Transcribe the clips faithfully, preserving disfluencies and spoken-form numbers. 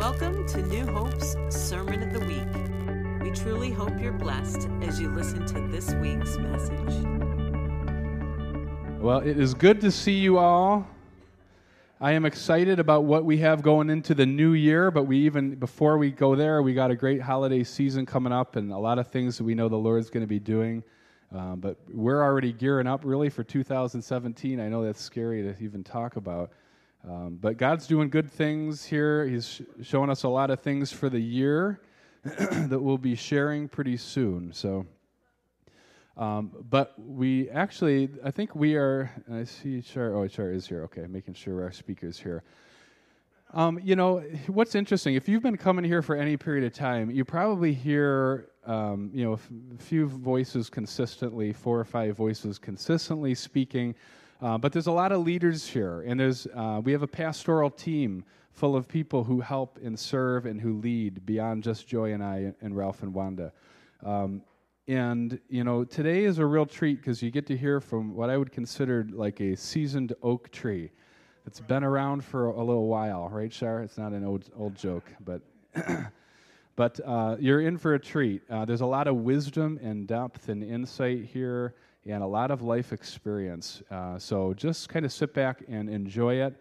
Welcome to New Hope's Sermon of the Week. We truly hope you're blessed as you listen to this week's message. Well, it is good to see you all. I am excited about what we have going into the new year, but we even, before we go there, we got a great holiday season coming up and a lot of things that we know the Lord's going to be doing. Um, but we're already gearing up, really, for two thousand seventeen. I know that's scary to even talk about. Um, but God's doing good things here. He's sh- showing us a lot of things for the year that we'll be sharing pretty soon. So, um, But we actually, I think we are, and I see Char, oh, Char is here. Okay, making sure our speaker's here. Um, you know, what's interesting, if you've been coming here for any period of time, you probably hear, um, you know, a f- few voices consistently, four or five voices consistently speaking, uh, but there's a lot of leaders here, and there's uh, we have a pastoral team full of people who help and serve and who lead beyond just Joy and I and Ralph and Wanda. Um, and, you know, today is a real treat because you get to hear from what I would consider like a seasoned oak tree. It's been around for a little while, right, Shar? It's not an old old joke, but but uh, you're in for a treat. Uh, there's a lot of wisdom and depth and insight here and a lot of life experience. Uh, so just kind of sit back and enjoy it.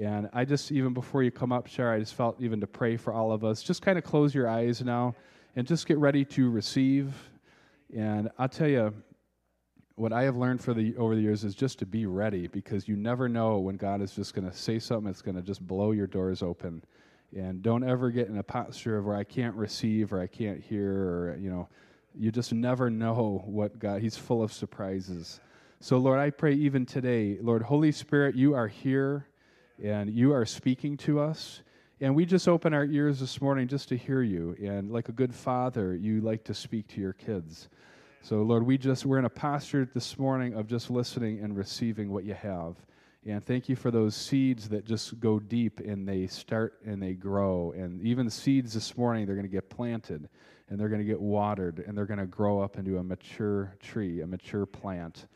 And I just, even before you come up, Shar, I just felt even to pray for all of us. Just kind of close your eyes now and just get ready to receive. And I'll tell you, what I have learned for the over the years is just to be ready, because you never know when God is just going to say something that's going to just blow your doors open. And don't ever get in a posture of where I can't receive or I can't hear, or, you know, you just never know what God, he's full of surprises. So, Lord, I pray even today, Lord, Holy Spirit, you are here and you are speaking to us. And we just open our ears this morning just to hear you. And like a good father, you like to speak to your kids. So, Lord, we just, we're in a posture this morning of just listening and receiving what you have. And thank you for those seeds that just go deep and they start and they grow. And even seeds this morning, they're going to get planted and they're going to get watered and they're going to grow up into a mature tree, a mature plant.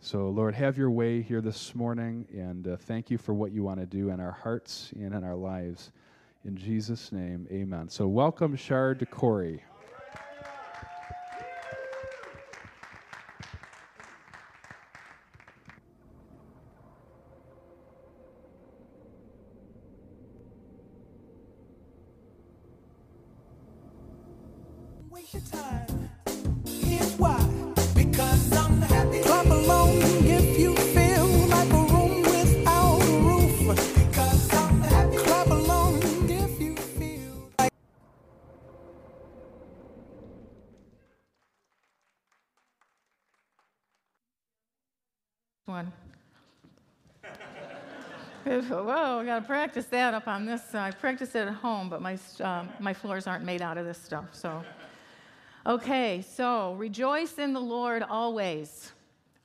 So, Lord, have your way here this morning, and uh, thank you for what you want to do in our hearts and in our lives. In Jesus' name, amen. So welcome Shard Decory. Whoa, I got to practice that up on this. I practiced it at home, but my um, my floors aren't made out of this stuff. So, okay, so rejoice in the Lord always.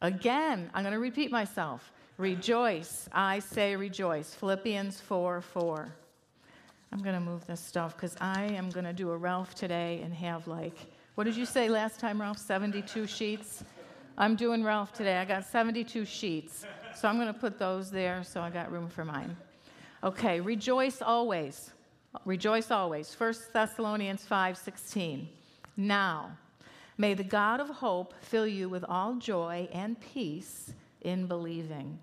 Again, I'm going to repeat myself. Rejoice. I say rejoice. Philippians four four. I'm going to move this stuff because I am going to do a Ralph today and have like, what did you say last time, Ralph? seventy-two sheets? I'm doing Ralph today. I got seventy-two sheets. So I'm going to put those there so I got room for mine. Okay, rejoice always. Rejoice always. First Thessalonians five sixteen. Now, may the God of hope fill you with all joy and peace in believing,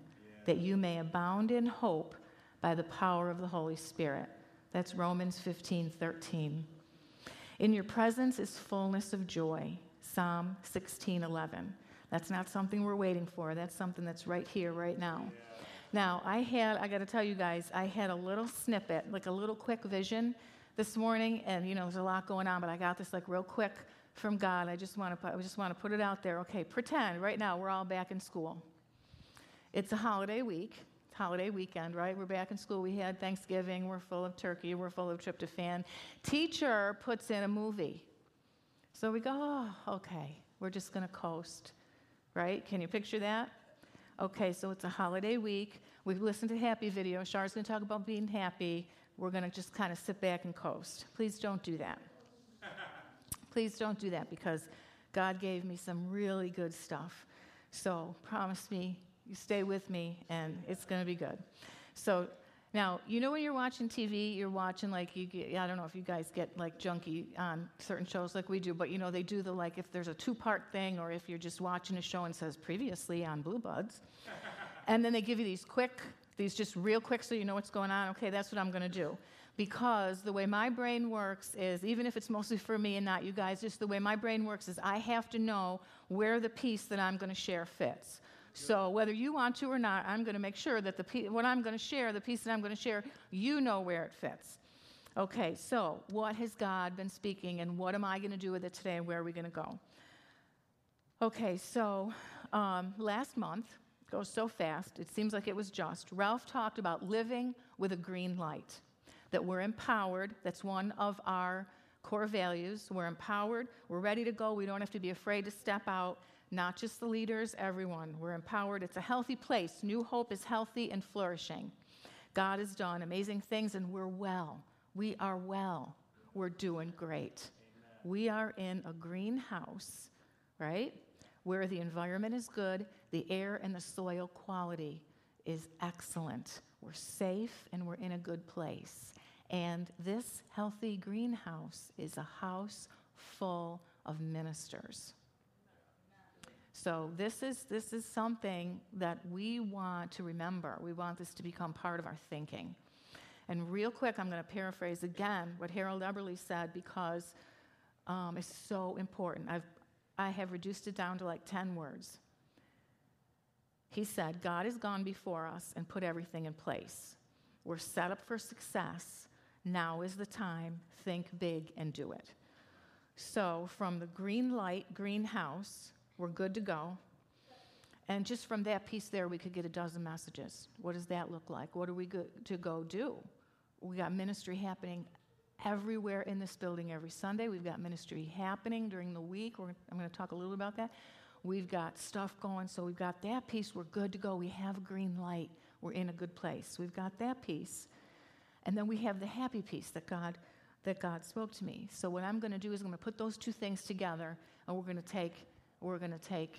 that you may abound in hope by the power of the Holy Spirit. That's Romans fifteen thirteen. In your presence is fullness of joy. Psalm sixteen eleven. That's not something we're waiting for. That's something that's right here, right now. Yeah. Now, I had, I got to tell you guys, I had a little snippet, like a little quick vision this morning. And, you know, there's a lot going on, but I got this like real quick from God. I just want to I just want to put it out there. Okay, pretend right now we're all back in school. It's a holiday week, holiday weekend, right? We're back in school. We had Thanksgiving. We're full of turkey. We're full of tryptophan. Teacher puts in a movie. So we go, oh, okay, we're just going to coast. Right? Can you picture that? Okay, so it's a holiday week. We've listened to Happy Video. Shar's going to talk about being happy. We're going to just kind of sit back and coast. Please don't do that. Please don't do that, because God gave me some really good stuff. So promise me, you stay with me, and it's going to be good. So Now, you know when you're watching T V, you're watching, like, you get, I don't know if you guys get, like, junkie on certain shows like we do, but, you know, they do the, like, if there's a two-part thing or if you're just watching a show and says, previously on Blue Buds, and then they give you these quick, these just real quick so you know what's going on. Okay, that's what I'm going to do. Because the way my brain works is, even if it's mostly for me and not you guys, just the way my brain works is I have to know where the piece that I'm going to share fits. So whether you want to or not, I'm going to make sure that the pe- what I'm going to share, the piece that I'm going to share, you know where it fits. Okay, so what has God been speaking, and what am I going to do with it today, and where are we going to go? Okay, so um, last month, goes so fast, it seems like it was just, Ralph talked about living with a green light, that we're empowered. That's one of our core values. We're empowered. We're ready to go. We don't have to be afraid to step out. Not just the leaders, everyone. We're empowered. It's a healthy place. New Hope is healthy and flourishing. God has done amazing things, and we're well. We are well. We're doing great. Amen. We are in a greenhouse, right, where the environment is good, the air and the soil quality is excellent. We're safe, and we're in a good place. And this healthy greenhouse is a house full of ministers. So this is, this is something that we want to remember. We want this to become part of our thinking. And real quick, I'm going to paraphrase again what Harold Eberly said, because um, it's so important. I've, I have reduced it down to like ten words. He said, God has gone before us and put everything in place. We're set up for success. Now is the time. Think big and do it. So from the green light, greenhouse, we're good to go. And just from that piece there, we could get a dozen messages. What does that look like? What are we go- to go do? We got ministry happening everywhere in this building every Sunday. We've got ministry happening during the week. We're, I'm going to talk a little about that. We've got stuff going. So we've got that piece. We're good to go. We have a green light. We're in a good place. We've got that piece. And then we have the happy piece that God that God spoke to me. So what I'm going to do is I'm going to put those two things together, and we're going to take... We're going to take,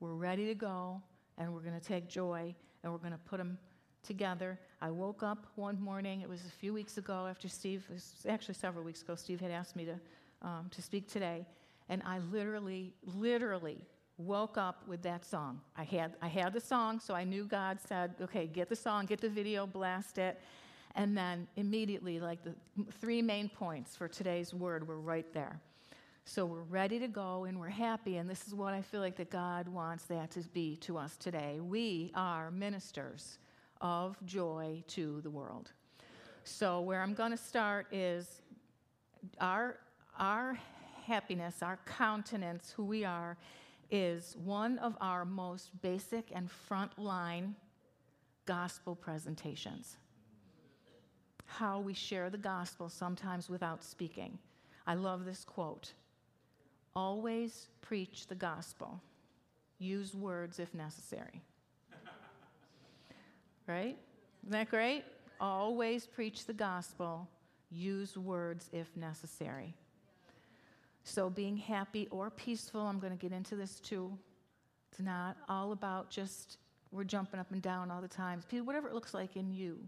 we're ready to go, and we're going to take joy, and we're going to put them together. I woke up one morning, it was a few weeks ago after Steve, it was actually several weeks ago, Steve had asked me to um, to speak today, and I literally, literally woke up with that song. I had, I had the song, so I knew God said, okay, get the song, get the video, blast it, and then immediately, like the three main points for today's word were right there. So we're ready to go, and we're happy, and this is what I feel like that God wants that to be to us today. We are ministers of joy to the world. So where I'm going to start is our, our happiness, our countenance, who we are, is one of our most basic and frontline gospel presentations. How we share the gospel, sometimes without speaking. I love this quote. Always preach the gospel. Use words if necessary. Right? Isn't that great? Always preach the gospel. Use words if necessary. So being happy or peaceful, I'm going to get into this too. It's not all about just we're jumping up and down all the time. Whatever it looks like in you.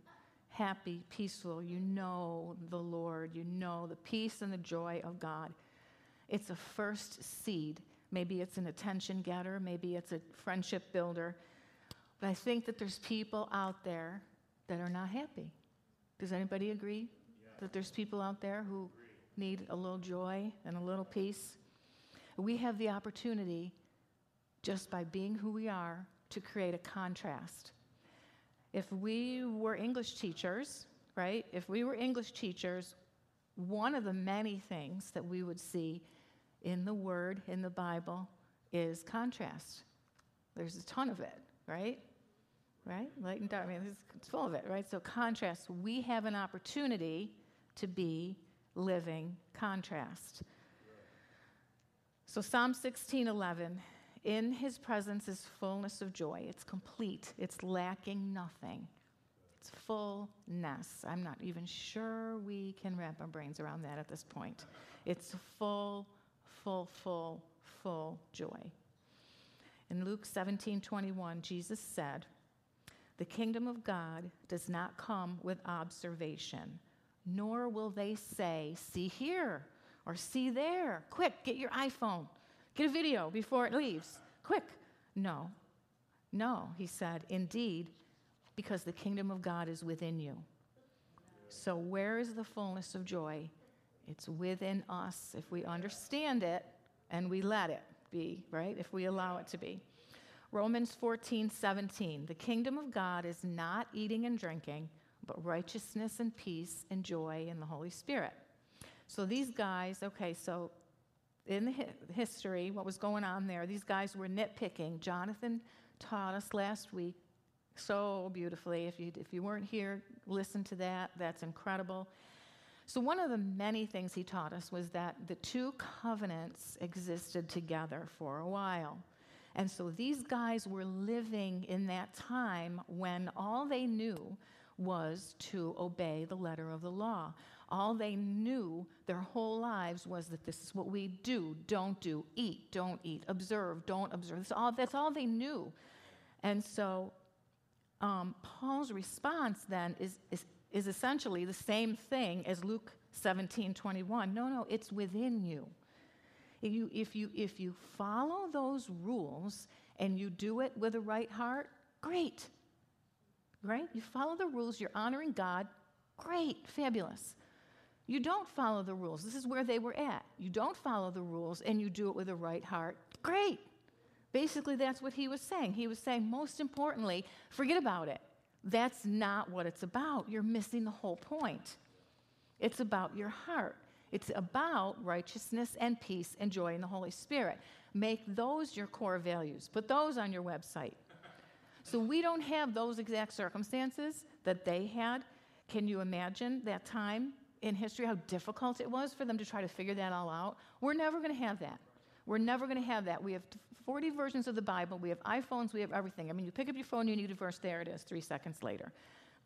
Happy, peaceful. You know the Lord. You know the peace and the joy of God. It's a first seed. Maybe it's an attention getter. Maybe it's a friendship builder. But I think that there's people out there that are not happy. Does anybody agree yeah. that there's people out there who need a little joy and a little peace? We have the opportunity, just by being who we are, to create a contrast. If we were English teachers, right? If we were English teachers, one of the many things that we would see in the Word, in the Bible, is contrast. There's a ton of it, right? Right? Light and dark, I mean, it's full of it, right? So contrast, we have an opportunity to be living contrast. So Psalm sixteen eleven, in his presence is fullness of joy. It's complete. It's lacking nothing. It's fullness. I'm not even sure we can wrap our brains around that at this point. It's full, full, full, full joy. In Luke seventeen twenty-one, Jesus said, The kingdom of God does not come with observation, nor will they say, see here or see there. Quick, get your iPhone. Get a video before it leaves. Quick. No. No, he said, indeed, because the kingdom of God is within you. So where is the fullness of joy? It's within us if we understand it and we let it be, right? If we allow it to be. Romans fourteen seventeen, the kingdom of God is not eating and drinking, but righteousness and peace and joy in the Holy Spirit. So these guys, okay, so in the hi- history, what was going on there, these guys were nitpicking. Jonathan taught us last week so beautifully. If you, if you weren't here, listen to that. That's incredible. So one of the many things he taught us was that the two covenants existed together for a while. And so these guys were living in that time when all they knew was to obey the letter of the law. All they knew their whole lives was that this is what we do, don't do, eat, don't eat, observe, don't observe. That's all, that's all they knew. And so um, Paul's response then is, is, is essentially the same thing as Luke seventeen twenty-one. No, no, it's within you. If you, if you, if you follow those rules and you do it with a right heart, great. Right? You follow the rules, you're honoring God, great, fabulous. You don't follow the rules. This is where they were at. You don't follow the rules and you do it with a right heart. Great. Basically, that's what he was saying. He was saying, most importantly, forget about it. That's not what it's about. You're missing the whole point. It's about your heart. It's about righteousness and peace and joy in the Holy Spirit. Make those your core values. Put those on your website. So we don't have those exact circumstances that they had. Can you imagine that time in history, how difficult it was for them to try to figure that all out? We're never going to have that. We're never going to have that. We have forty versions of the Bible. We have iPhones. We have everything. I mean, you pick up your phone, you need a verse. There it is, three seconds later.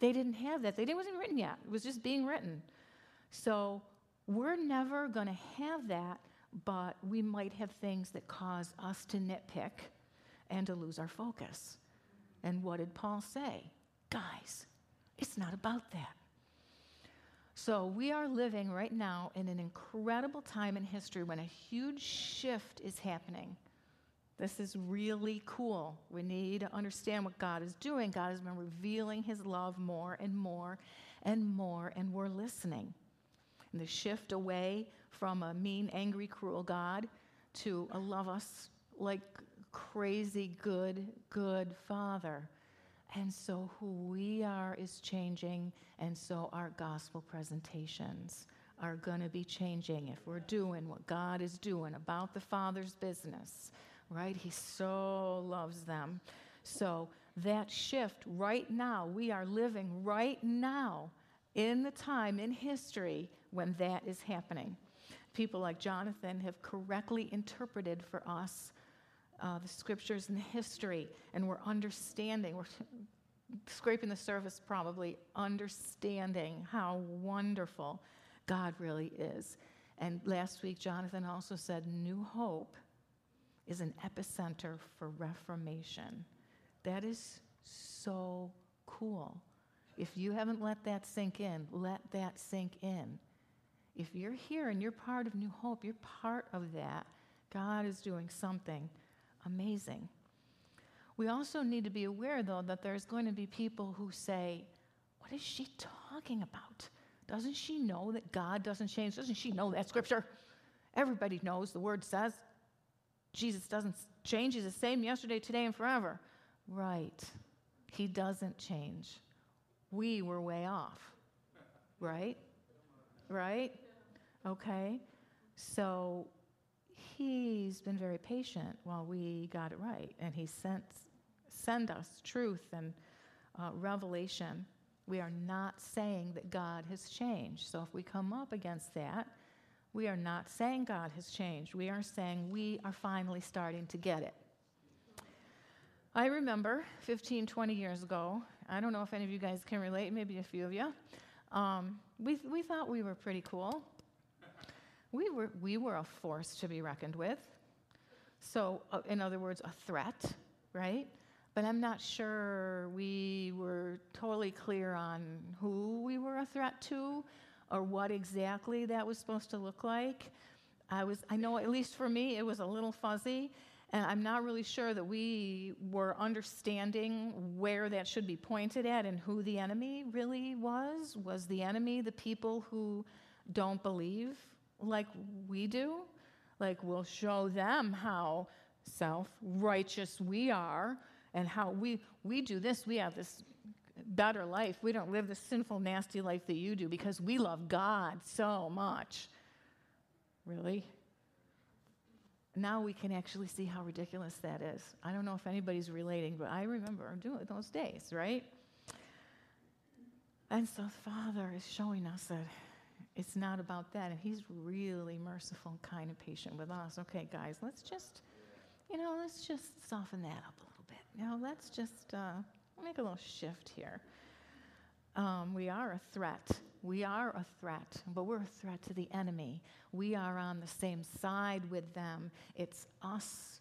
They didn't have that. They, it wasn't written yet. It was just being written. So we're never going to have that, but we might have things that cause us to nitpick and to lose our focus. And what did Paul say? Guys, it's not about that. So we are living right now in an incredible time in history when a huge shift is happening. This is really cool. We need to understand what God is doing. God has been revealing his love more and more and more, and we're listening. And the shift away from a mean, angry, cruel God to a love us like crazy, good, good Father. And so who we are is changing, and so our gospel presentations are going to be changing if we're doing what God is doing about the Father's business, right? He so loves them. So that shift right now, we are living right now in the time in history when that is happening. People like Jonathan have correctly interpreted for us Uh, the scriptures and the history, and we're understanding, we're scraping the surface probably, understanding how wonderful God really is. And last week, Jonathan also said, New Hope is an epicenter for Reformation. That is so cool. If you haven't let that sink in, let that sink in. If you're here and you're part of New Hope, you're part of that. God is doing something amazing. We also need to be aware, though, that there's going to be people who say, what is she talking about? Doesn't she know that God doesn't change? Doesn't she know that scripture? Everybody knows the word says Jesus doesn't change. He's the same yesterday, today, and forever. Right. He doesn't change. We were way off. Right? Right? Okay. So he's been very patient while we got it right, and he sent send us truth and uh, revelation. We are not saying that God has changed. So if we come up against that, we are not saying God has changed. We are saying we are finally starting to get it. I remember fifteen, twenty years ago, I don't know if any of you guys can relate, maybe a few of you, um, we, we thought we were pretty cool. We were we were a force to be reckoned with. So, uh, in other words, a threat, right? but I'm not sure we were totally clear on who we were a threat to or what exactly that was supposed to look like. I was, I know, at least for me, it was a little fuzzy, and I'm not really sure that we were understanding where that should be pointed at and who the enemy really was. Was the enemy the people who don't believe like we do? Like, we'll show them how self-righteous we are and how we, we do this. We have this better life. We don't live this sinful, nasty life that you do because we love God so much. Really? Now we can actually see how ridiculous that is. I don't know if anybody's relating, but I remember doing those days, right? And so the Father is showing us that it's not about that, and He's really merciful, kind, and patient with us. Okay, guys, let's just, you know, let's just soften that up a little bit. Now let's just uh, make a little shift here. Um, we are a threat. We are a threat, but we're a threat to the enemy. We are on the same side with them. It's us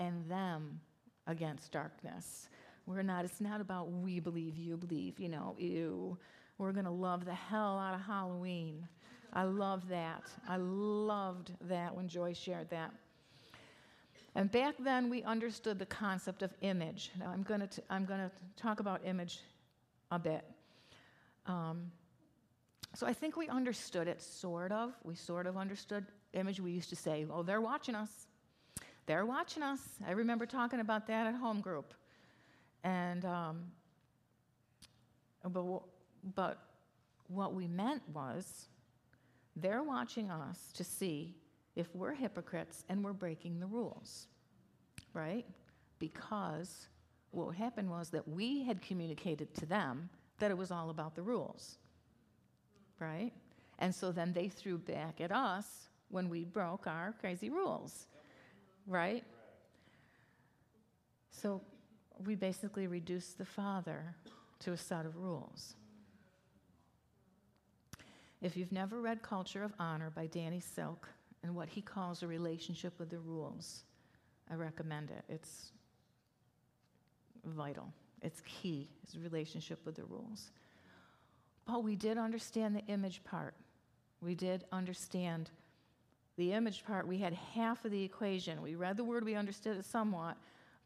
and them against darkness. We're not, it's not about we believe, you believe, you know, ew. We're going to love the hell out of Halloween. I love that. I loved that when Joy shared that. And back then, we understood the concept of image. Now, I'm going to I'm going to talk about image a bit. Um, So I think we understood it, sort of. We sort of understood image. We used to say, oh, they're watching us. They're watching us. I remember talking about that at home group. And um, but, but what we meant was they're watching us to see if we're hypocrites and we're breaking the rules, right? Because what happened was that we had communicated to them that it was all about the rules. Right? And so then they threw back at us when we broke our crazy rules, right? So we basically reduced the Father to a set of rules. If you've never read Culture of Honor by Danny Silk and what he calls a relationship with the rules, I recommend it. It's vital. It's key. It's a relationship with the rules. But we did understand the image part. We did understand the image part. We had half of the equation. We read the word, we understood it somewhat,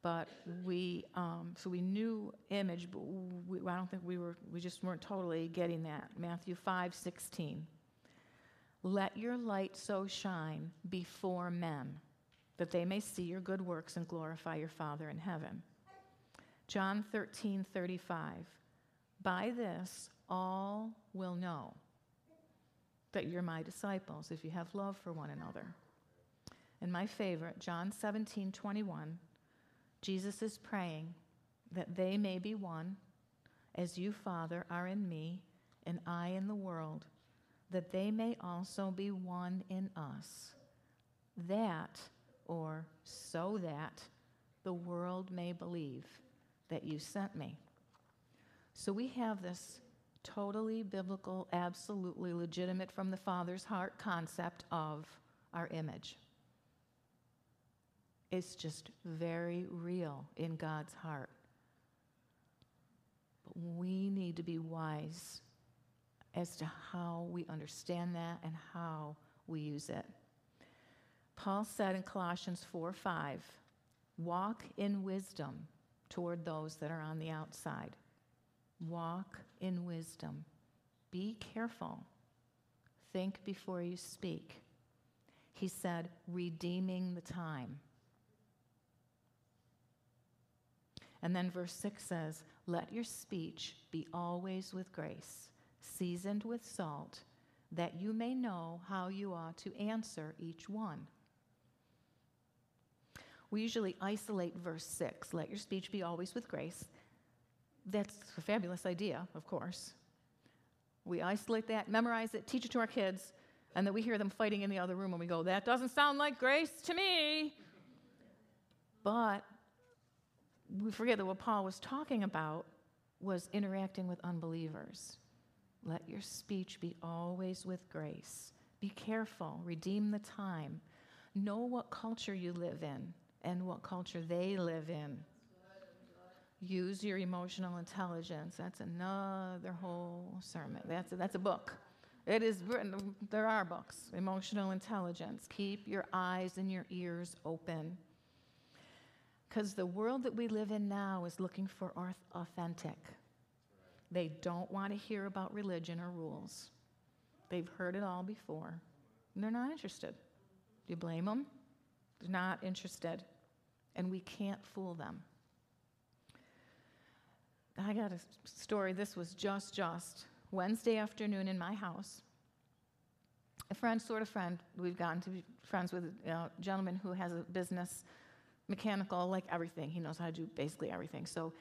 but we, um, so we knew image, but we, I don't think we were, we just weren't totally getting that. Matthew five sixteen. Let your light so shine before men, that they may see your good works and glorify your Father in heaven. John thirteen thirty-five. By this, all will know that you're my disciples if you have love for one another. And my favorite, John seventeen twenty-one, Jesus is praying that they may be one, as you, Father, are in me and I in the world, that they may also be one in us, that, or so that, the world may believe that you sent me. So we have this totally biblical, absolutely legitimate from the Father's heart concept of our image. It's just very real in God's heart. But we need to be wise as to how we understand that and how we use it. Paul said in Colossians four five, walk in wisdom toward those that are on the outside. Walk in wisdom. Be careful. Think before you speak. He said, redeeming the time. And then verse six says, let your speech be always with grace, seasoned with salt, that you may know how you ought to answer each one. We usually isolate verse six, let your speech be always with grace. That's a fabulous idea, of course. We isolate that, memorize it, teach it to our kids, and then we hear them fighting in the other room and we go, that doesn't sound like grace to me. But we forget that what Paul was talking about was interacting with unbelievers. Let your speech be always with grace. Be careful, redeem the time. Know what culture you live in and what culture they live in. Use your emotional intelligence. That's another whole sermon. That's a, that's a book. It is written. There are books. Emotional intelligence. Keep your eyes and your ears open. Because the world that we live in now is looking for authentic. They don't want to hear about religion or rules. They've heard it all before. And they're not interested. Do you blame them? They're not interested. And we can't fool them. I got a story. This was just, just Wednesday afternoon in my house. A friend, sort of friend, we've gotten to be friends with a gentleman who has a business, mechanical, like everything. He knows how to do basically everything. So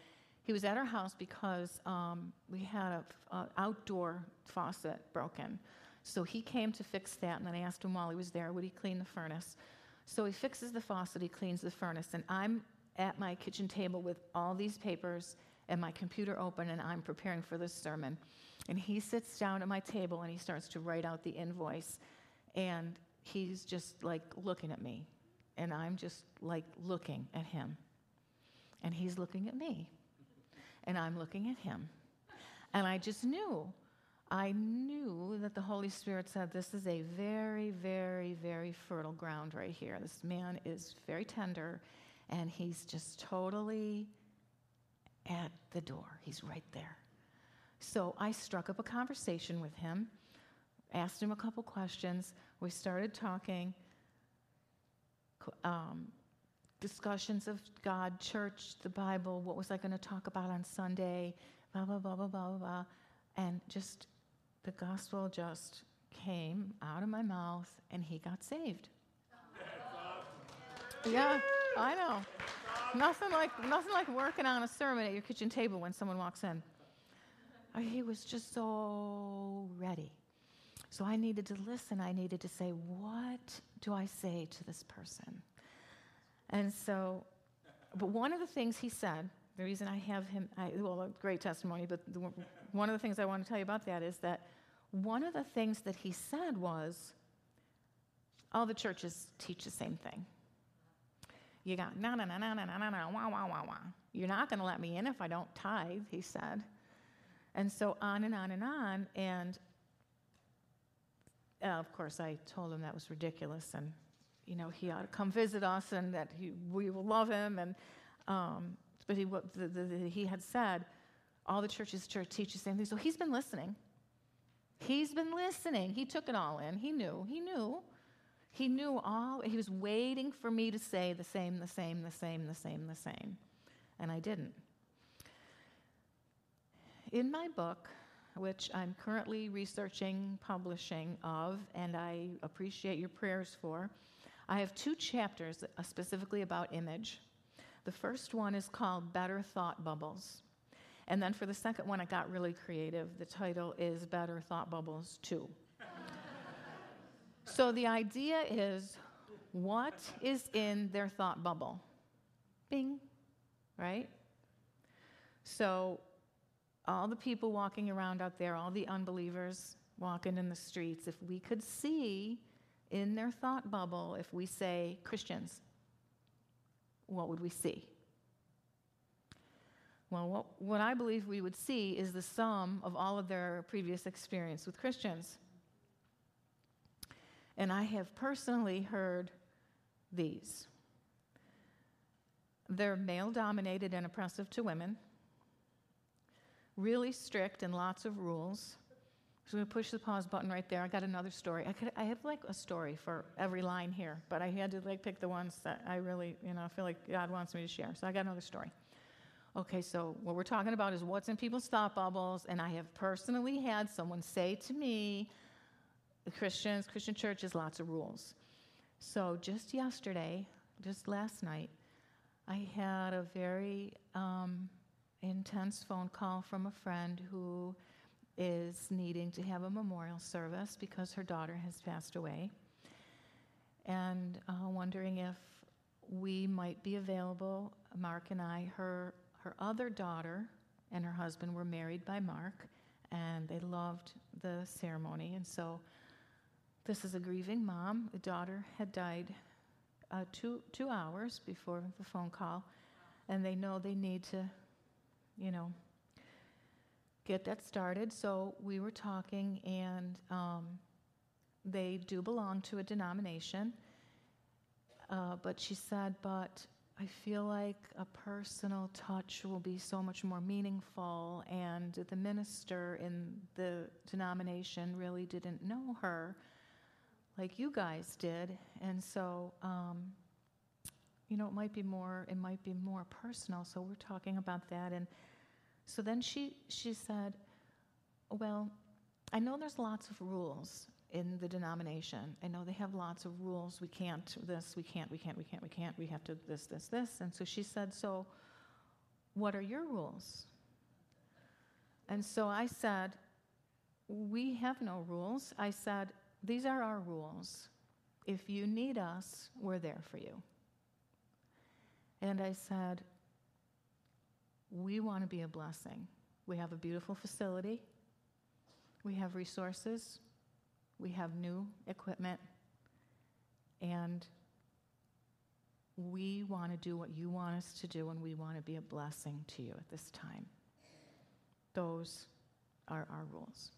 he was at our house because um, we had an outdoor faucet broken. So he came to fix that, and then I asked him while he was there, would he clean the furnace? So he fixes the faucet, he cleans the furnace, and I'm at my kitchen table with all these papers and my computer open, and I'm preparing for this sermon. And he sits down at my table, and he starts to write out the invoice, and he's just, like, looking at me. And I'm just, like, looking at him. And he's looking at me. And I'm looking at him. And I just knew. I knew that the Holy Spirit said, this is a very, very, very fertile ground right here. This man is very tender, and he's just totally at the door. He's right there. So I struck up a conversation with him, asked him a couple questions. We started talking, um, discussions of God, church, the Bible, what was I going to talk about on Sunday, blah, blah, blah, blah, blah, blah. And just the gospel just came out of my mouth, and he got saved. Awesome. Yeah, I know. Nothing like, nothing like working on a sermon at your kitchen table when someone walks in. He was just so ready. So I needed to listen. I needed to say, what do I say to this person? And so, but one of the things he said, the reason I have him, I, well, a great testimony, but the, one of the things I want to tell you about that is that one of the things that he said was, all the churches teach the same thing. You got, no, no, no, no, no, no, no, no, wah, wah, wah, wah. You're not going to let me in if I don't tithe, he said. And so on and on and on. And, uh, of course, I told him that was ridiculous. And, you know, he ought to come visit us and that he, we will love him. And um, but he, what the, the, the, he had said, all the churches church teach the same thing. So he's been listening. He's been listening. He took it all in. He knew. He knew. He knew all. He was waiting for me to say the same, the same, the same, the same, the same. And I didn't. In my book, which I'm currently researching, publishing of, and I appreciate your prayers for, I have two chapters specifically about image. The first one is called Better Thought Bubbles. And then for the second one, I got really creative. The title is Better Thought Bubbles two. So the idea is, what is in their thought bubble? Bing, right? So all the people walking around out there, all the unbelievers walking in the streets, if we could see in their thought bubble, if we say Christians, what would we see? Well, what, what I believe we would see is the sum of all of their previous experience with Christians. And I have personally heard these. They're male-dominated and oppressive to women. Really strict and lots of rules. So I'm going to push the pause button right there. I got another story. I could, I have like a story for every line here, but I had to like pick the ones that I really, you know, feel like God wants me to share. So I got another story. Okay, so what we're talking about is what's in people's thought bubbles, and I have personally had someone say to me, the Christians, Christian churches, lots of rules. So just yesterday, just last night, I had a very... Um, intense phone call from a friend who is needing to have a memorial service because her daughter has passed away, and uh, wondering if we might be available. Mark and I, her her other daughter and her husband were married by Mark, and they loved the ceremony. And so this is a grieving mom. The daughter had died uh, two two hours before the phone call, and they know they need to you know, get that started. So we were talking, and um, they do belong to a denomination. Uh, but she said, but I feel like a personal touch will be so much more meaningful, and the minister in the denomination really didn't know her like you guys did. And so, um, you know, it might be more, it might be more personal. So we're talking about that. And so then she, she said, well, I know there's lots of rules in the denomination. I know they have lots of rules. We can't this, we can't, we can't, we can't, we can't, we have to this, this, this. And so she said, so what are your rules? And so I said, we have no rules. I said, these are our rules. If you need us, we're there for you. And I said, we want to be a blessing. We have a beautiful facility. We have resources. We have new equipment. And we want to do what you want us to do, and we want to be a blessing to you at this time. Those are our rules.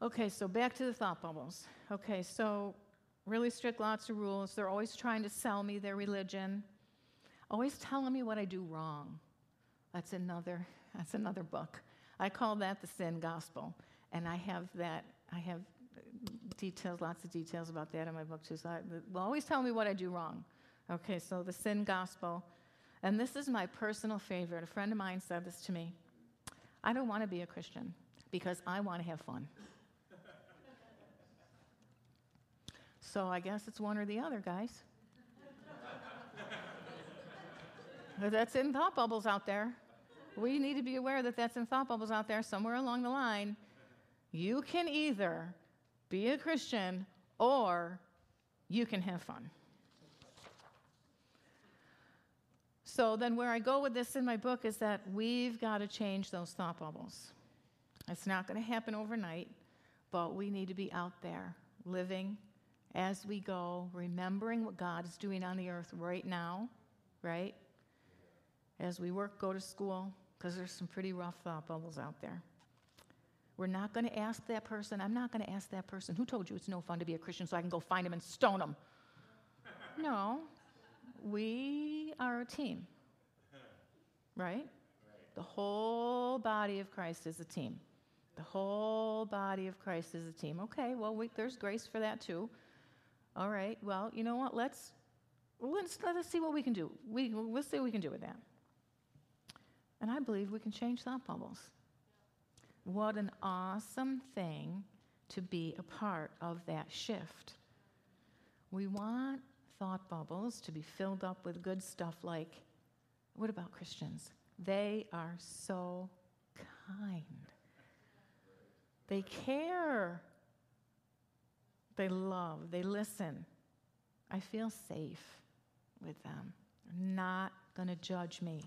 Okay, so back to the thought bubbles. Okay, so really strict, lots of rules. They're always trying to sell me their religion, always telling me what I do wrong. That's another, that's another book. I call that the sin gospel, and I have that. I have details, lots of details about that in my book too. So I, well, always tell me what I do wrong. Okay, so the sin gospel, and this is my personal favorite. A friend of mine said this to me. I don't want to be a Christian because I want to have fun. So I guess it's one or the other, guys. That's in thought bubbles out there. We need to be aware that that's in thought bubbles out there somewhere along the line. You can either be a Christian or you can have fun. So then where I go with this in my book is that we've got to change those thought bubbles. It's not going to happen overnight, but we need to be out there living as we go, remembering what God is doing on the earth right now, right? As we work, go to school, because there's some pretty rough thought bubbles out there. We're not going to ask that person, I'm not going to ask that person, who told you it's no fun to be a Christian so I can go find him and stone him? No, we are a team, right? Right? The whole body of Christ is a team. The whole body of Christ is a team. Okay, well, we, there's grace for that too. All right, well, you know what? Let's let's let's see what we can do. We we'll see what we can do with that. And I believe we can change thought bubbles. What an awesome thing to be a part of that shift. We want thought bubbles to be filled up with good stuff like, what about Christians? They are so kind. They care. They love, they listen. I feel safe with them. They're not gonna judge me.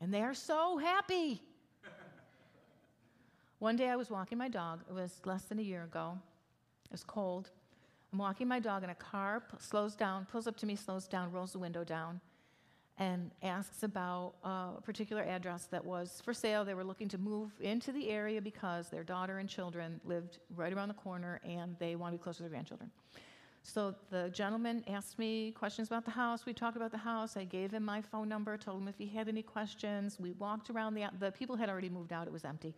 And they are so happy. One day I was walking my dog, it was less than a year ago, it was cold. I'm walking my dog and a car slows down, pulls up to me, slows down, rolls the window down, and asks about uh, a particular address that was for sale. They were looking to move into the area because their daughter and children lived right around the corner and they wanted to be close to their grandchildren. So the gentleman asked me questions about the house. We talked about the house. I gave him my phone number, told him if he had any questions. We walked around. The, the people had already moved out. It was empty.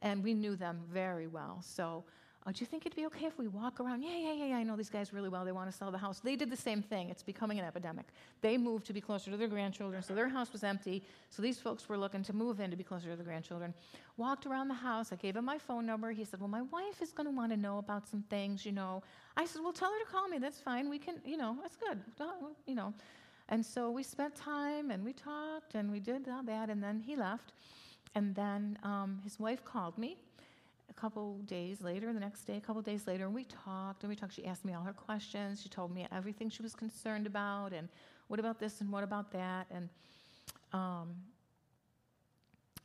And we knew them very well. So uh, do you think it'd be okay if we walk around? Yeah, yeah, yeah, yeah, I know these guys really well. They want to sell the house. They did the same thing. It's becoming an epidemic. They moved to be closer to their grandchildren, so their house was empty. So these folks were looking to move in to be closer to the grandchildren. Walked around the house. I gave him my phone number. He said, well, my wife is going to want to know about some things, you know. I said, well, tell her to call me. That's fine. We can, you know, that's good, you know. And so we spent time, and we talked, and we did all that, and then he left. And then um, his wife called me a couple days later, the next day, a couple days later, and we talked, and we talked. She asked me all her questions. She told me everything she was concerned about, and what about this, and what about that, and um,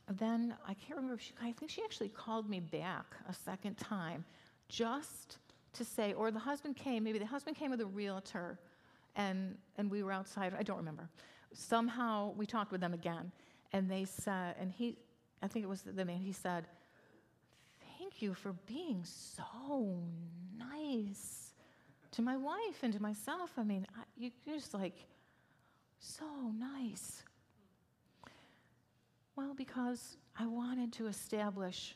then I can't remember if she, I think she actually called me back a second time just to say, or the husband came, maybe the husband came with a realtor, and, and we were outside, I don't remember. somehow we talked with them again, and they said, and he, I think it was the man, he said, "Thank you for being so nice to my wife and to myself. I mean, I, you, you're just like so nice." Well, because I wanted to establish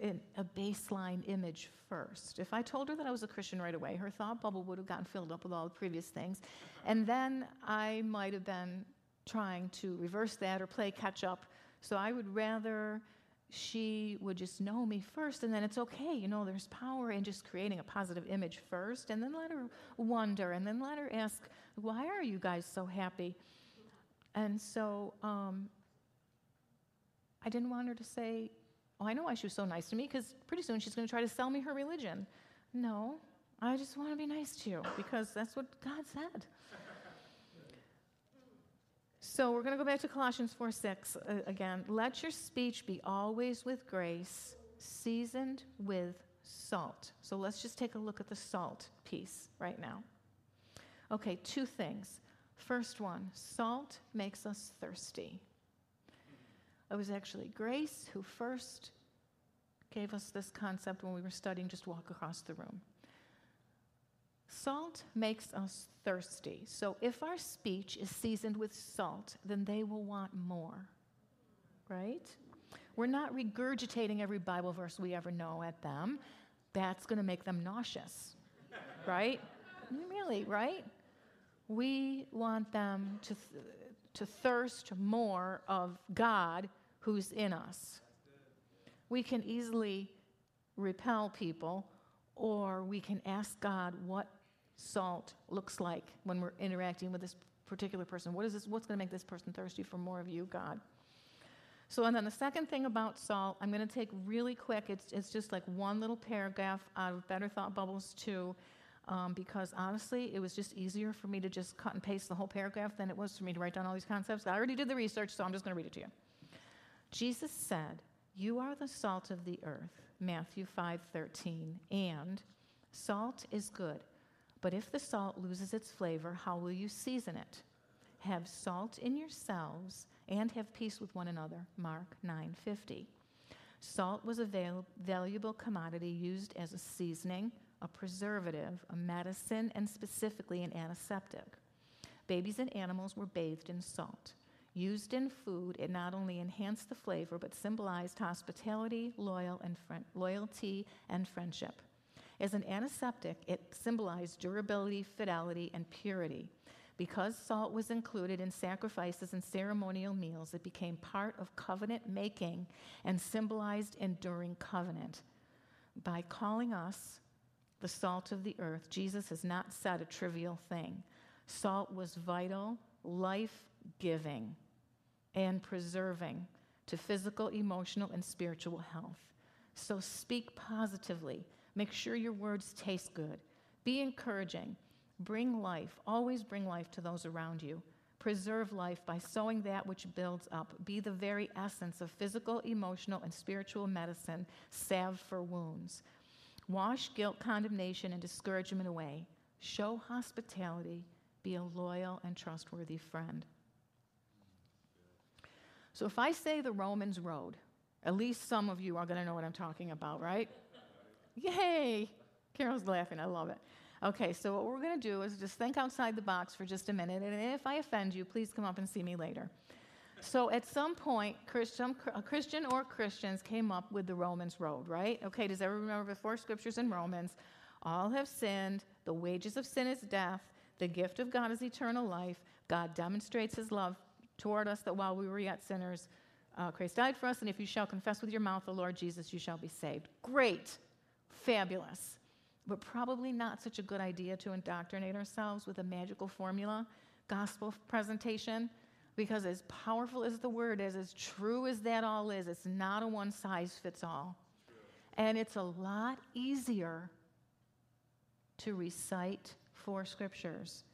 in a baseline image first. If I told her that I was a Christian right away, her thought bubble would have gotten filled up with all the previous things, and then I might have been trying to reverse that or play catch up. So I would rather she would just know me first, and then it's okay. You know, there's power in just creating a positive image first, and then let her wonder, and then let her ask, "Why are you guys so happy?" And so um, I didn't want her to say, "Oh, I know why she was so nice to me, because pretty soon she's going to try to sell me her religion." No, I just want to be nice to you, because that's what God said. So we're going to go back to Colossians four six uh, again. "Let your speech be always with grace, seasoned with salt." So let's just take a look at the salt piece right now. Okay, two things. First one, salt makes us thirsty. It was actually Grace who first gave us this concept when we were studying Just Walk Across the Room. Salt makes us thirsty. So if our speech is seasoned with salt, then they will want more, right? We're not regurgitating every Bible verse we ever know at them. That's going to make them nauseous, right? Really, right? We want them to... Th- to thirst more of God who's in us. We can easily repel people, or we can ask God what salt looks like when we're interacting with this particular person. What is this? What's going to make this person thirsty for more of you, God? So, and then the second thing about salt, I'm going to take really quick. It's, it's just like one little paragraph out of Better Thought Bubbles two. Um, because honestly, it was just easier for me to just cut and paste the whole paragraph than it was for me to write down all these concepts. I already did the research, so I'm just going to read it to you. Jesus said, "You are the salt of the earth," Matthew five thirteen, "and salt is good. But if the salt loses its flavor, how will you season it? Have salt in yourselves and have peace with one another," Mark nine fifty. Salt was a val- valuable commodity used as a seasoning, a preservative, a medicine, and specifically an antiseptic. Babies and animals were bathed in salt. Used in food, it not only enhanced the flavor, but symbolized hospitality, loyal and fr- loyalty, and friendship. As an antiseptic, it symbolized durability, fidelity, and purity. Because salt was included in sacrifices and ceremonial meals, it became part of covenant making and symbolized enduring covenant. By calling us the salt of the earth, Jesus has not said a trivial thing. Salt was vital, life-giving, and preserving to physical, emotional, and spiritual health. So speak positively. Make sure your words taste good. Be encouraging. Bring life. Always bring life to those around you. Preserve life by sowing that which builds up. Be the very essence of physical, emotional, and spiritual medicine, salve for wounds. Wash guilt, condemnation, and discouragement away. Show hospitality. Be a loyal and trustworthy friend. So if I say the Romans Road, at least some of you are going to know what I'm talking about, right? Yay! Carol's laughing. I love it. Okay, so what we're going to do is just think outside the box for just a minute, and if I offend you, please come up and see me later. So at some point, Christian, a Christian or Christians came up with the Romans Road, right? Okay, does everyone remember the four scriptures in Romans? All have sinned. The wages of sin is death. The gift of God is eternal life. God demonstrates his love toward us that while we were yet sinners, uh, Christ died for us, and if you shall confess with your mouth the Lord Jesus, you shall be saved. Great. Fabulous. But probably not such a good idea to indoctrinate ourselves with a magical formula, gospel presentation. Because as powerful as the word is, as true as that all is, it's not a one-size-fits-all. And it's a lot easier to recite four scriptures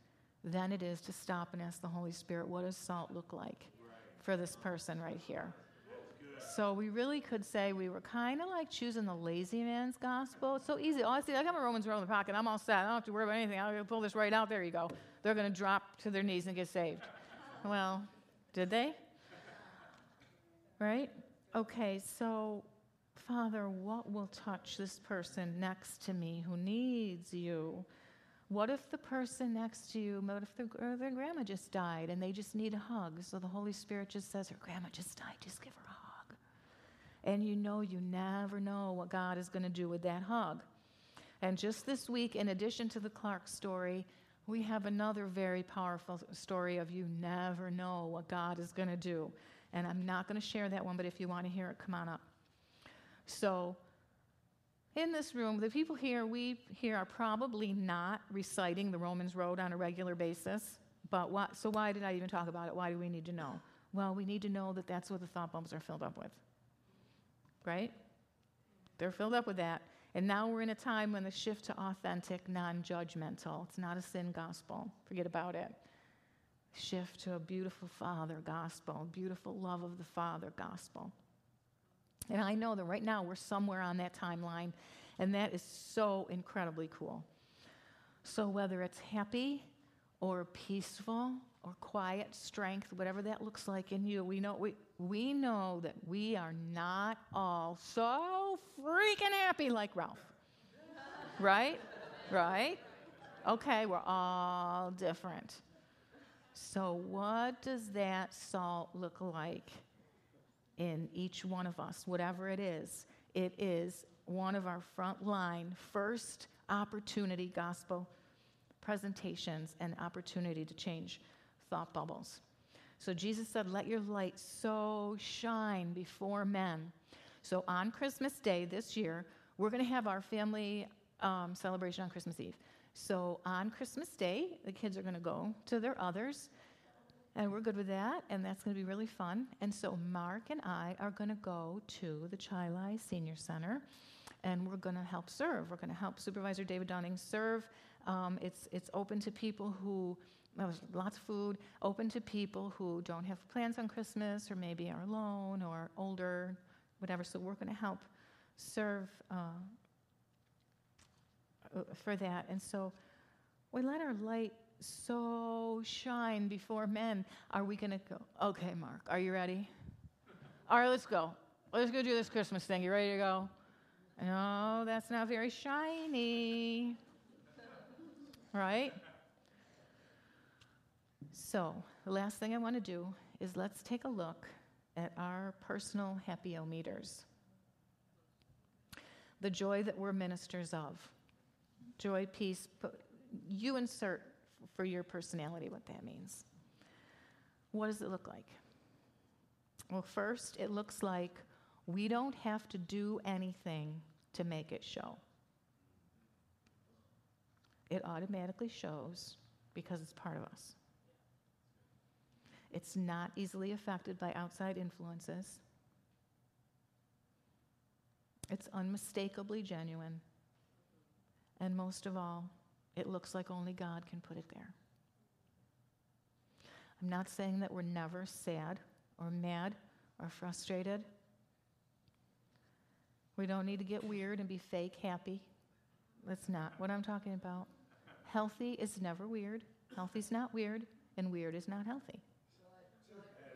than it is to stop and ask the Holy Spirit, what does salt look like for this person right here? So we really could say we were kind of like choosing the lazy man's gospel. It's so easy. Oh, I see, I got my Romans Road in the pocket. I'm all set. I don't have to worry about anything. I'll pull this right out. There you go. They're going to drop to their knees and get saved. Well, did they? Right? Okay, so, Father, what will touch this person next to me who needs you? What if the person next to you, what if the, or their grandma just died and they just need a hug? So the Holy Spirit just says, her grandma just died, just give her a hug. And you know, you never know what God is going to do with that hug. And just this week, in addition to the Clark story, we have another very powerful story of you never know what God is going to do. And I'm not going to share that one, but if you want to hear it, come on up. So in this room, the people here, we here are probably not reciting the Romans Road on a regular basis. But why, so why did I even talk about it? Why do we need to know? Well, we need to know that that's what the thought bubbles are filled up with. Right? They're filled up with that. And now we're in a time when the shift to authentic, non-judgmental. It's not a sin gospel. Forget about it. Shift to a beautiful Father gospel, beautiful love of the Father gospel. And I know that right now we're somewhere on that timeline, and that is so incredibly cool. So whether it's happy or peaceful or quiet, strength, whatever that looks like in you, we know we we know that we are not all so freaking happy like Ralph. Right? Right? Okay, we're all different. So what does that salt look like in each one of us? Whatever it is, it is one of our frontline first opportunity gospel presentations and opportunity to change thought bubbles. So Jesus said, let your light so shine before men. So on Christmas Day this year, we're going to have our family um, celebration on Christmas Eve. So on Christmas Day, the kids are going to go to their others, and we're good with that, and that's going to be really fun. And so Mark and I are going to go to the Chilai Senior Center, and we're going to help serve. We're going to help Supervisor David Downing serve. Um, it's it's open to people who, there's lots of food, open to people who don't have plans on Christmas or maybe are alone or older, whatever. So we're going to help serve uh, for that. And so we let our light so shine before men. Are we going to go? Okay, Mark, are you ready? All right, let's go. Let's go do this Christmas thing. You ready to go? No, that's not very shiny. Right? So the last thing I want to do is let's take a look at our personal happy-o-meters. The joy that we're ministers of. Joy, peace, you insert for your personality what that means. What does it look like? Well, first, it looks like we don't have to do anything to make it show. It automatically shows because it's part of us. It's not easily affected by outside influences. It's unmistakably genuine. And most of all, it looks like only God can put it there. I'm not saying that we're never sad or mad or frustrated. We don't need to get weird and be fake happy. That's not what I'm talking about. Healthy is never weird. Healthy is not weird, and weird is not healthy.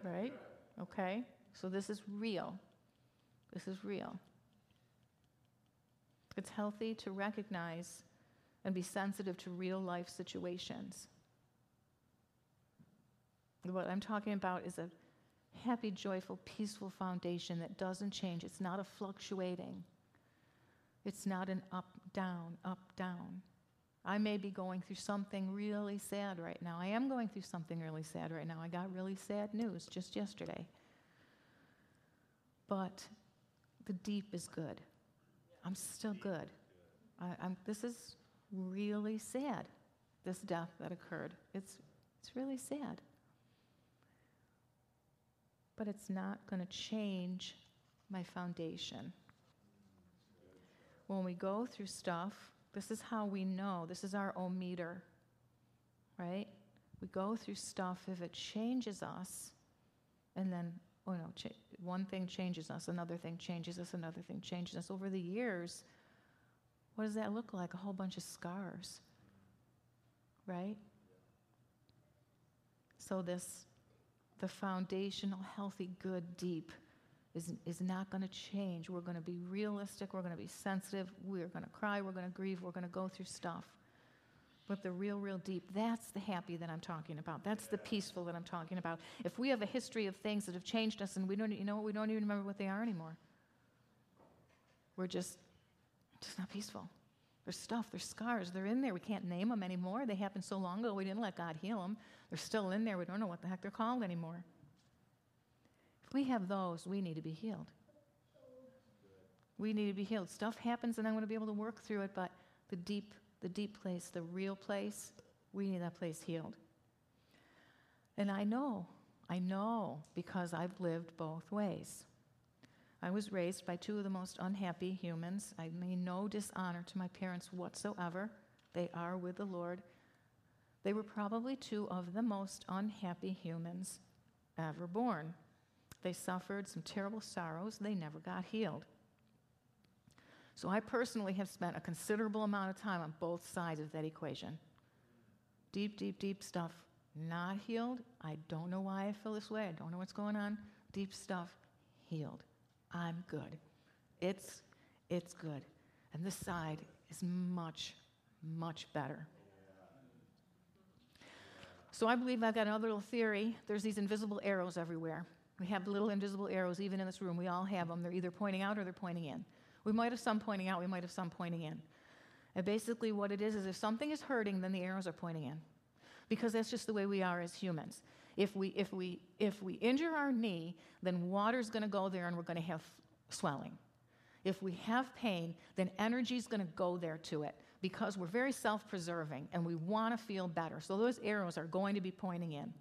Right? Okay? So this is real. This is real. It's healthy to recognize and be sensitive to real-life situations. What I'm talking about is a happy, joyful, peaceful foundation that doesn't change. It's not a fluctuating. It's not an up, down, up, down. I may be going through something really sad right now. I am going through something really sad right now. I got really sad news just yesterday. But the deep is good. I'm still good. I, I'm, this is... really sad, this death that occurred. It's, it's really sad. But it's not going to change my foundation. When we go through stuff, this is how we know. This is our O-meter, right? We go through stuff. If it changes us, and then, oh no, cha- one thing changes us, another thing changes us, another thing changes us. Over the years, what does that look like? A whole bunch of scars, right? So this the foundational, healthy, good, deep is, is not going to change. We're going to be realistic. We're going to be sensitive. We're going to cry. We're going to grieve. We're going to go through stuff. But the real, real deep, that's the happy that I'm talking about. That's the peaceful that I'm talking about. If we have a history of things that have changed us and we don't, you know, we don't even remember what they are anymore. We're just, just not peaceful. There's stuff, there's scars, they're in there. We can't name them anymore. They happened so long ago, we didn't let God heal them. They're still in there. We don't know what the heck they're called anymore. If we have those, we need to be healed. We need to be healed. Stuff happens and I'm going to be able to work through it, but the deep, the deep place, the real place, we need that place healed. And I know, I know, because I've lived both ways. I was raised by two of the most unhappy humans. I mean no dishonor to my parents whatsoever. They are with the Lord. They were probably two of the most unhappy humans ever born. They suffered some terrible sorrows. They never got healed. So I personally have spent a considerable amount of time on both sides of that equation. Deep, deep, deep stuff not healed. I don't know why I feel this way. I don't know what's going on. Deep stuff healed. I'm good. It's, it's good. And this side is much, much better. So I believe I've got another little theory. There's these invisible arrows everywhere. We have little invisible arrows even in this room. We all have them. They're either pointing out or they're pointing in. We might have some pointing out. We might have some pointing in. And basically what it is is if something is hurting, then the arrows are pointing in. Because that's just the way we are as humans. If we, if we, if we injure our knee, then water's going to go there and we're going to have swelling. If we have pain, then energy's going to go there to it because we're very self-preserving and we want to feel better. So those arrows are going to be pointing in.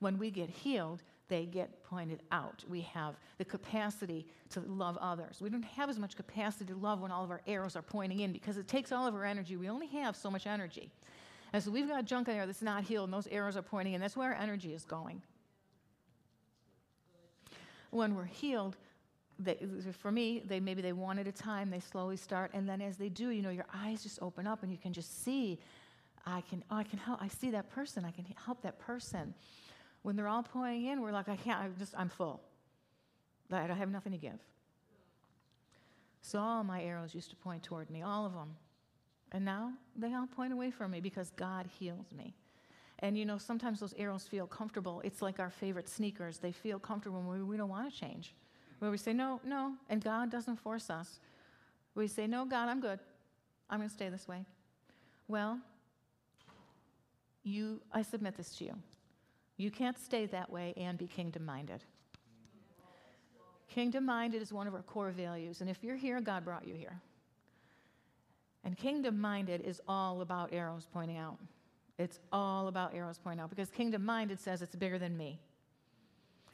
When we get healed, they get pointed out. We have the capacity to love others. We don't have as much capacity to love when all of our arrows are pointing in because it takes all of our energy. We only have so much energy. And so we've got junk in there that's not healed, and those arrows are pointing, and that's where our energy is going. When we're healed, they, for me, they maybe they one at a time, they slowly start, and then as they do, you know, your eyes just open up, and you can just see, I can, oh, I can help, I see that person, I can help that person. When they're all pointing in, we're like, I can't, I'm just, I'm full. I don't have nothing to give. So all my arrows used to point toward me, all of them. And now they all point away from me because God heals me. And, you know, sometimes those arrows feel comfortable. It's like our favorite sneakers. They feel comfortable when we don't want to change. When we say, no, no, and God doesn't force us. We say, no, God, I'm good. I'm going to stay this way. Well, you, I submit this to you. You can't stay that way and be kingdom-minded. Kingdom-minded is one of our core values. And if you're here, God brought you here. And kingdom-minded is all about arrows pointing out. It's all about arrows pointing out because kingdom-minded says it's bigger than me.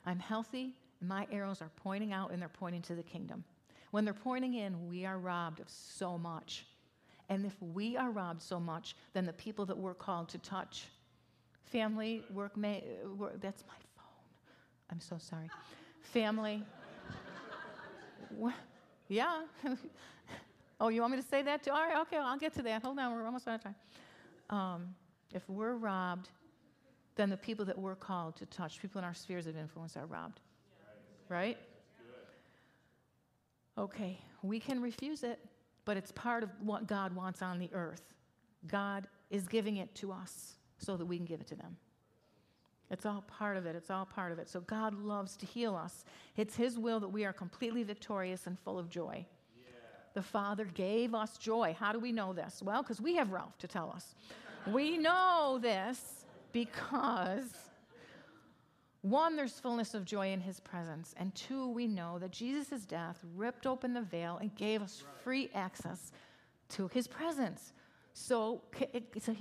I'm healthy, and my arrows are pointing out, and they're pointing to the kingdom. When they're pointing in, we are robbed of so much. And if we are robbed so much, then the people that we're called to touch, family, work, ma- work that's my phone. I'm so sorry. Family. Yeah. Oh, you want me to say that too? All right, okay, I'll get to that. Hold on, we're almost out of time. Um, if we're robbed, then the people that we're called to touch, people in our spheres of influence are robbed. Right? Okay, we can refuse it, but it's part of what God wants on the earth. God is giving it to us so that we can give it to them. It's all part of it. It's all part of it. So God loves to heal us. It's His will that we are completely victorious and full of joy. The Father gave us joy. How do we know this? Well, because we have Ralph to tell us. We know this because, one, there's fullness of joy in His presence, and two, we know that Jesus' death ripped open the veil and gave us free access to His presence. So it's a,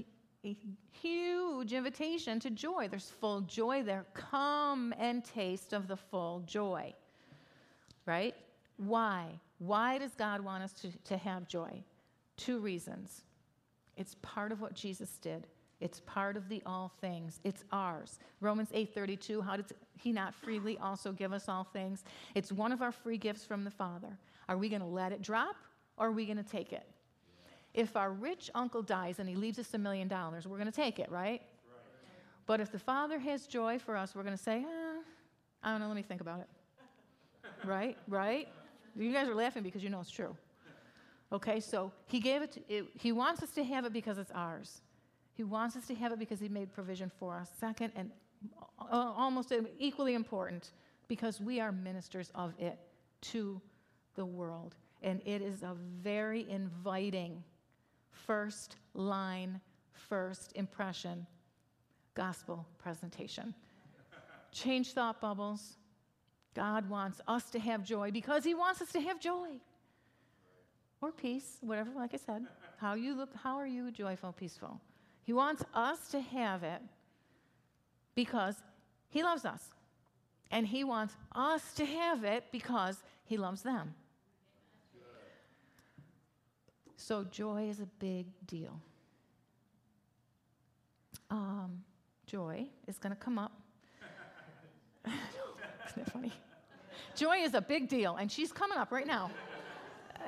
a huge invitation to joy. There's full joy there. Come and taste of the full joy. Right? Why? Why does God want us to, to have joy? Two reasons. It's part of what Jesus did. It's part of the all things. It's ours. Romans eight thirty-two, how did He not freely also give us all things? It's one of our free gifts from the Father. Are we going to let it drop or are we going to take it? If our rich uncle dies and he leaves us a million dollars, we're going to take it, right? Right? But if the Father has joy for us, we're going to say, eh, I don't know, let me think about it. Right? Right? You guys are laughing because you know it's true. Okay, so he gave it, to, it, he wants us to have it because it's ours. He wants us to have it because he made provision for us. Second, and almost equally important, because we are ministers of it to the world. And it is a very inviting first line, first impression, gospel presentation. Change thought bubbles. God wants us to have joy because he wants us to have joy. Or peace, whatever, like I said. How you look, how are you joyful, peaceful? He wants us to have it because he loves us. And he wants us to have it because he loves them. So joy is a big deal. Um, joy is going to come up. Isn't that funny? Joy is a big deal, and she's coming up right now.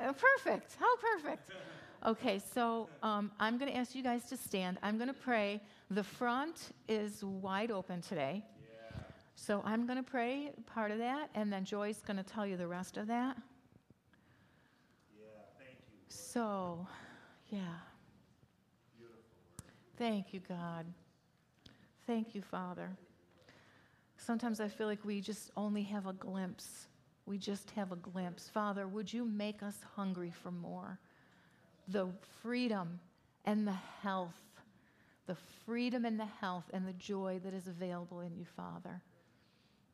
Uh, perfect. How perfect. Okay, so um, I'm going to ask you guys to stand. I'm going to pray. The front is wide open today. Yeah. So I'm going to pray part of that, and then Joy's going to tell you the rest of that. Yeah, thank you, Lord. So, yeah. Beautiful word. Thank you, God. Thank you, Father. Sometimes I feel like we just only have a glimpse. We just have a glimpse. Father, would you make us hungry for more? The freedom and the health, the freedom and the health and the joy that is available in you, Father.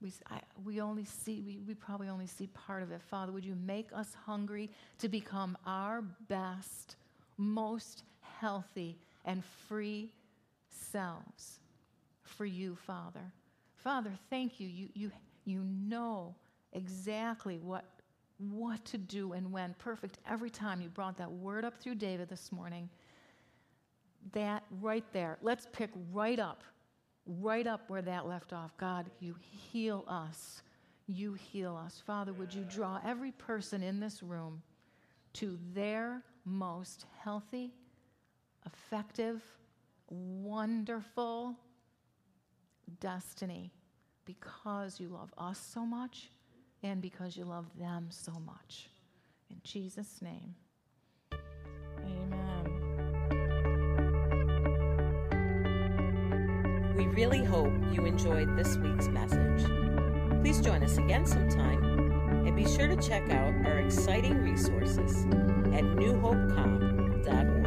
We, I, we only see, we, we probably only see part of it. Father, would you make us hungry to become our best, most healthy and free selves for you, Father? Father, thank you. You, you, you know exactly what, what to do and when. Perfect every time. You brought that word up through David this morning. That right there. Let's pick right up, right up where that left off. God, you heal us. You heal us. Father, would you draw every person in this room to their most healthy, effective, wonderful destiny, because you love us so much and because you love them so much. In Jesus' name, amen. We really hope you enjoyed this week's message. Please join us again sometime and be sure to check out our exciting resources at new hope com dot org.